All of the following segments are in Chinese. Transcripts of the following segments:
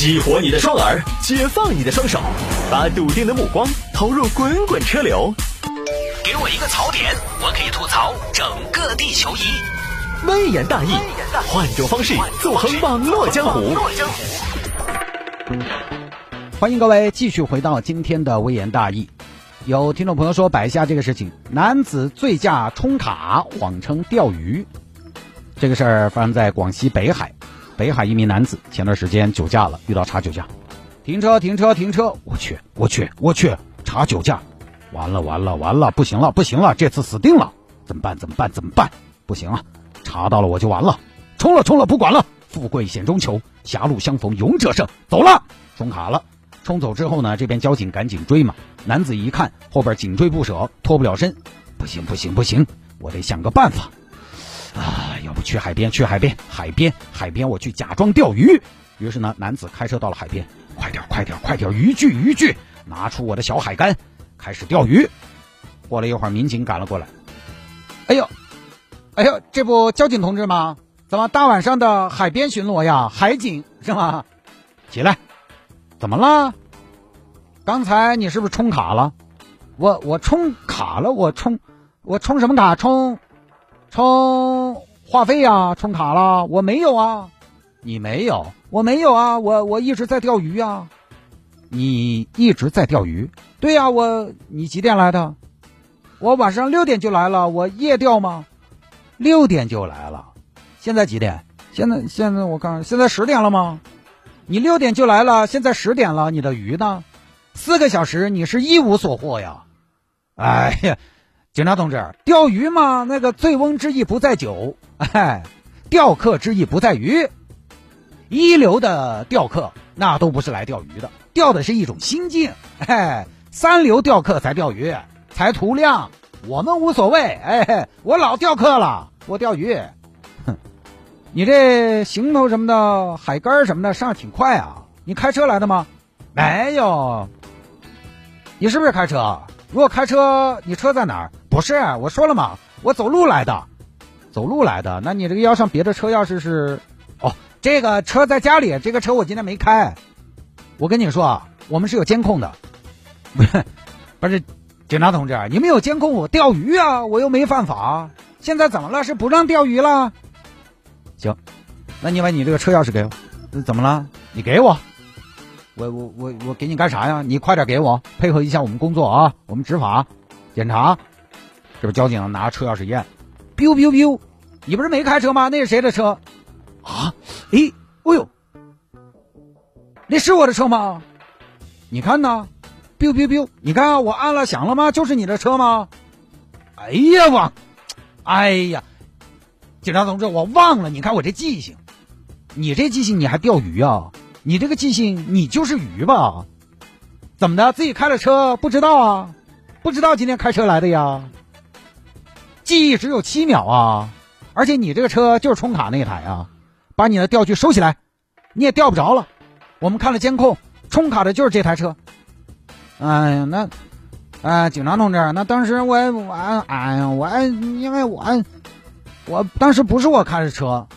激活你的双耳，解放你的双手，把笃定的目光投入滚滚车流。给我一个槽点，我可以吐槽整个地球仪。微言大义，换种方式纵横网络江湖。欢迎各位继续回到今天的微言大义。有听众朋友说摆下这个事情，男子醉驾冲卡，谎称钓鱼。这个事儿发生在广西北海。北海一名男子前段时间酒驾了，遇到查酒驾，停车，我去，查酒驾，完了，不行了，这次死定了，怎么办？不行啊，查到了我就完了，冲了，不管了，富贵险中求，狭路相逢勇者胜，走了，冲卡了，冲走之后呢，这边交警赶紧追嘛，男子一看后边紧追不舍，脱不了身，不行，我得想个办法。要不去海边，我去假装钓鱼。于是呢，男子开车到了海边，快点，渔具，拿出我的小海竿，开始钓鱼。过了一会儿，民警赶了过来，哎呦，这不交警同志吗？怎么大晚上的海边巡逻呀？海警是吗？起来，怎么了？刚才你是不是冲卡了？我冲卡了，我冲什么卡？冲话费啊，冲卡了，我没有啊。你没有？我没有啊，我一直在钓鱼啊。你一直在钓鱼？对啊，你几点来的？我晚上6点就来了，我夜钓吗？6点就来了。现在几点？现在我看现在10点了吗？你6点就来了，现在10点了，你的鱼呢？4个小时你是一无所获呀。哎呀。警察同志，钓鱼嘛，那个醉翁之意不在酒，钓客之意不在鱼。一流的钓客那都不是来钓鱼的，钓的是一种心境。三流钓客才钓鱼，才图量。我们无所谓，我老钓客了，我钓鱼。哼，你这行头什么的，海竿什么的上挺快啊。你开车来的吗？没有。你是不是开车？如果开车，你车在哪儿？不是，我说了嘛，我走路来的。那你这个腰上别的车钥匙是？哦，这个车在家里，这个车我今天没开。我跟你说，我们是有监控的。不是，警察同志，你们有监控我钓鱼啊，我又没犯法。现在怎么了？是不让钓鱼了？行，那你把你这个车钥匙给我。怎么了？你给我。我给你干啥呀？你快点给我，配合一下我们工作啊！我们执法检查。这不交警拿车钥匙验 biu， 你不是没开车吗？那是谁的车啊？哎呦，那是我的车吗？你看呢 biu， 你看、我按了响了吗？就是你的车吗？哎呀，警察同志，我忘了，你看我这记性。你这记性你还钓鱼啊？你这个记性，你就是鱼吧？怎么的？自己开了车不知道啊？不知道今天开车来的呀？记忆只有7秒啊！而且你这个车就是冲卡那台啊！把你的钓具收起来，你也钓不着了。我们看了监控，冲卡的就是这台车。哎呀，那，警察同志，那当时我当时不是我开的车，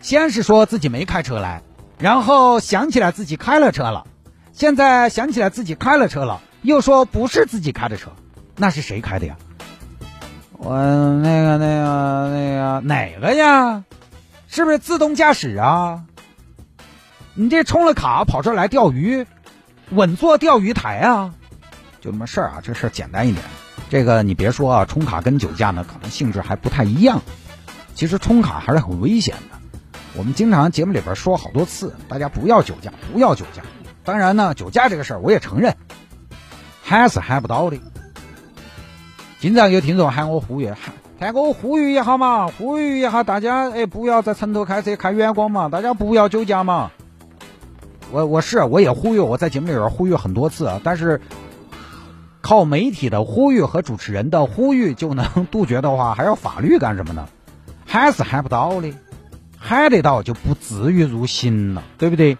先是说自己没开车来。然后想起来自己开了车了，现在想起来自己开了车了，又说不是自己开的车，那是谁开的呀？我那个哪个呀？是不是自动驾驶啊？你这充了卡跑这儿来钓鱼，稳坐钓鱼台啊？就那么事儿啊，这事儿简单一点。这个你别说啊，充卡跟酒驾呢，可能性质还不太一样。其实充卡还是很危险的。我们经常节目里边说好多次，大家不要酒驾。当然呢，酒驾这个事儿我也承认，还是喊不到的。经常有听众喊我呼吁，呼吁一下大家，不要在城头开车开远光嘛，大家不要酒驾嘛。我也呼吁，我在节目里边呼吁很多次，但是靠媒体的呼吁和主持人的呼吁就能杜绝的话，还要法律干什么呢？还是喊不到的。还得到就不止于如新了，对不对？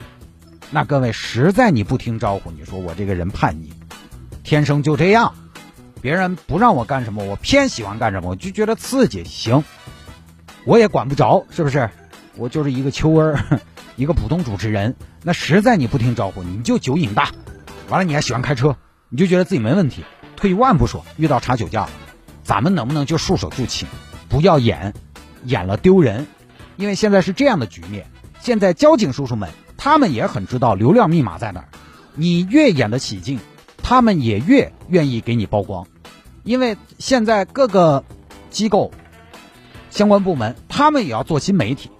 那各位，实在你不听招呼，你说我这个人叛逆，天生就这样，别人不让我干什么，我偏喜欢干什么，我就觉得刺激，行，我也管不着，是不是？我就是一个秋儿，一个普通主持人，那实在你不听招呼，你就酒瘾大，完了你还喜欢开车，你就觉得自己没问题。退一万步说，遇到查酒驾了，咱们能不能就束手就擒，不要演了丢人？因为现在是这样的局面，现在交警叔叔们他们也很知道流量密码在哪儿，你越演得起劲，他们也越愿意给你曝光。因为现在各个机构相关部门他们也要做新媒体，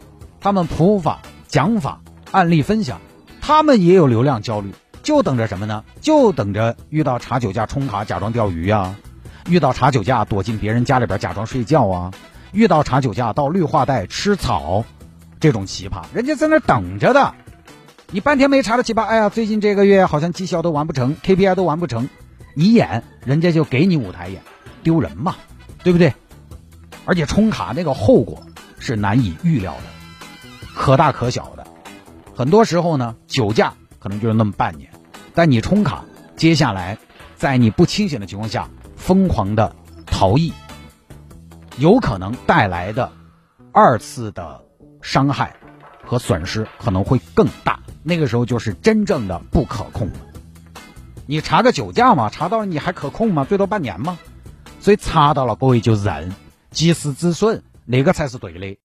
他们普法、讲法、案例分享，他们也有流量焦虑，就等着什么呢？就等着遇到查酒驾冲卡假装钓鱼啊，遇到查酒驾躲进别人家里边假装睡觉啊，遇到查酒驾到绿化带吃草，这种奇葩人家在那等着的。你半天没查的奇葩，哎呀，最近这个月好像绩效都完不成， KPI 都完不成，你演人家就给你舞台演，丢人嘛，对不对？而且冲卡那个后果是难以预料的，可大可小的。很多时候呢，酒驾可能就是那么半年，但你冲卡，接下来在你不清醒的情况下疯狂的逃逸，有可能带来的二次的伤害和损失可能会更大，那个时候就是真正的不可控了。你查个酒驾嘛，查到了你还可控吗？最多半年吗？所以查到了各位就忍，及时止损，哪个才是对的。